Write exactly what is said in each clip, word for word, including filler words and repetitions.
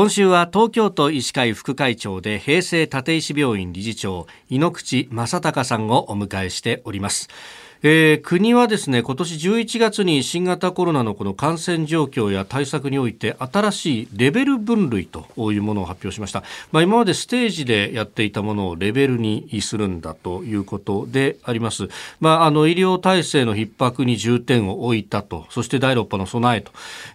今週は東京都医師会副会長で平成立石病院理事長猪口正孝さんをお迎えしております。えー、国はですね、今年じゅういちがつに新型コロナのこの感染状況や対策において新しいレベル分類というものを発表しました。まあ、今までステージでやっていたものをレベルにするんだということであります。まあ、あの医療体制の逼迫に重点を置いたと、そしてだいろく波の備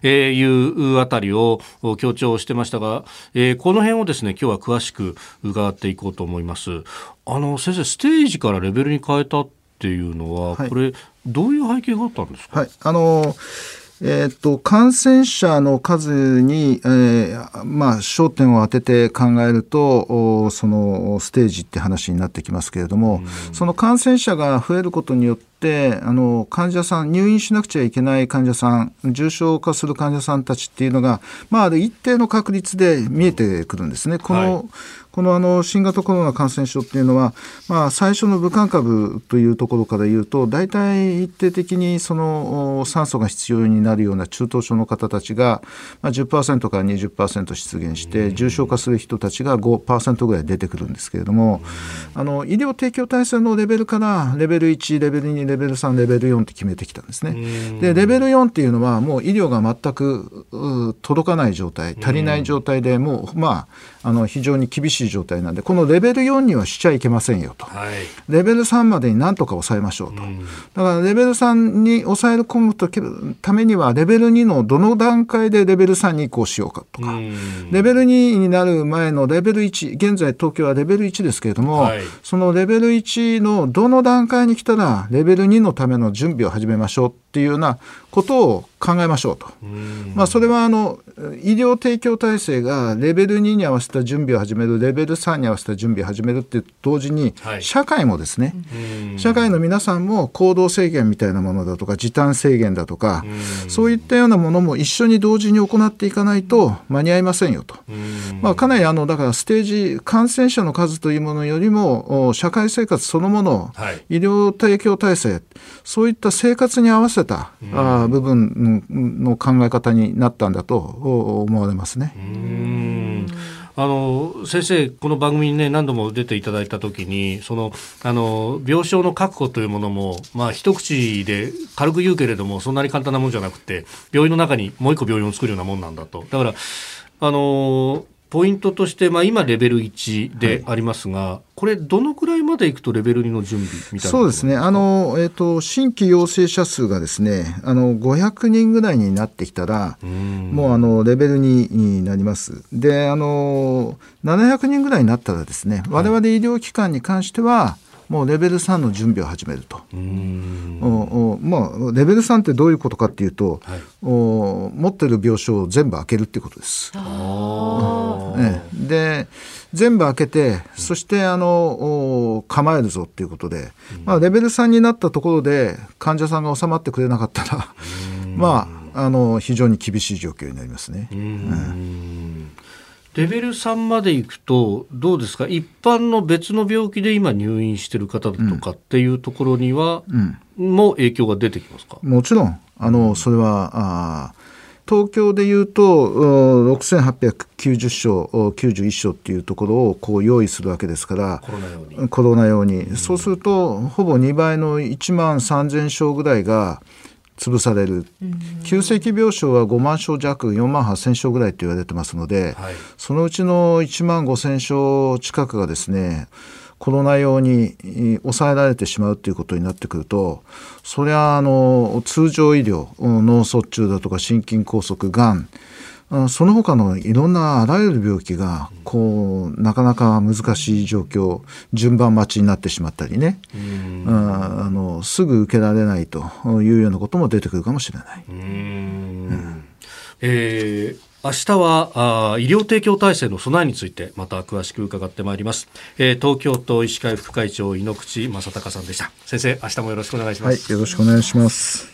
えというあたりを強調してましたが、えー、この辺をですね今日は詳しく伺っていこうと思います。あの先生、ステージからレベルに変えたっていうのは、はい、これどういう背景があったんですか？はい、あのえー、っと感染者の数に、えーまあ、焦点を当てて考えるとそのステージって話になってきますけれども、うん、その感染者が増えることによってあの患者さん、入院しなくちゃいけない患者さん、重症化する患者さんたちっていうのが、まあ、一定の確率で見えてくるんですね。この、はい、このあの新型コロナ感染症っていうのは、まあ、最初の武漢株というところからいうと、大体一定的にその酸素が必要になるような中等症の方たちが じゅっパーセント から にじゅっパーセント 出現して、重症化する人たちが ごパーセント ぐらい出てくるんですけれども、あの医療提供体制のレベルからレベルいち、レベルに、レベルレベルさん、レベルよんって決めてきたんですね。でレベルよんっていうのはもう医療が全く届かない状態、足りない状態で、もう、まあ、あの非常に厳しい状態なんで、このレベルよんにはしちゃいけませんよと、はい、レベルさんまでになんとか抑えましょうと。だからレベルさんに抑え込むためにはレベルにのどの段階でレベルさんに移行しようかとか、レベルにになる前のレベルいち、現在東京はレベルいちですけれども、はい、そのレベルいちのどの段階に来たらレベルにのための準備を始めましょうっていうようなことを考えましょうと。まあ、それはあの医療提供体制がレベルにに合わせた準備を始める、レベルさんに合わせた準備を始めるって同時に、社会もですね、はい、社会の皆さんも行動制限みたいなものだとか時短制限だとか、そういったようなものも一緒に同時に行っていかないと間に合いませんよと。まあ、かなりあのだからステージ、感染者の数というものよりも社会生活そのもの、はい、医療提供体制、そういった生活に合わせた部分の考え方になったんだと思われますね。うーん、あの先生、この番組に、ね、何度も出ていただいたときに、そのあの病床の確保というものも、まあ、一口で軽く言うけれどもそんなに簡単なもんじゃなくて、病院の中にもう一個病院を作るようなもんなんだと。だからあのポイントとして、まあ、今レベルいちでありますが、はい、これどのくらいまでいくとレベルにの準備みたいな。そうですね、あの、えーと、新規陽性者数がですね、あのごひゃくにんぐらいになってきたら、うもうあのレベルにになります。であのななひゃくにんぐらいになったらですね、我々医療機関に関しては、はい、もうレベルさんの準備を始めると。うーん、おお、まあ、レベルさんってどういうことかっていうと、はい、お持ってる病床を全部開けるっていうことです。あ、ね、で全部開けて、そしてあの構えるぞっていうことで、まあ、レベルさんになったところで患者さんが収まってくれなかったらまあ、あの非常に厳しい状況になりますね。うん、うん、レベルさんまでいくとどうですか？一般の別の病気で今入院してる方だとかっていうところには、うんうん、も影響が出てきますか？もちろん、あのそれはあ東京でいうとろくせんはっぴゃくきゅうじゅうしょうきゅうじゅういっしょうっていうところをこう用意するわけですから、コロナ用に、コロナ用に、うん、そうするとほぼにばいのいちまんさんぜんしょうぐらいが潰される。急性期病床はごまんしょうじゃく、よんまんはっせんしょうぐらいと言われてますので、はい、そのうちのいちまんごせんしょう近くがですねコロナ用に抑えられてしまうということになってくると、それはあの通常医療、脳卒中だとか心筋梗塞、がん、その他のいろんなあらゆる病気がこうなかなか難しい状況、順番待ちになってしまったりね、うん、ああのすぐ受けられないというようなことも出てくるかもしれない。うん、うん、えー明日は医療提供体制の備えについてまた詳しく伺ってまいります。えー、東京都医師会副会長猪口正孝さんでした。先生、明日もよろしくお願いします。はい、よろしくお願いします。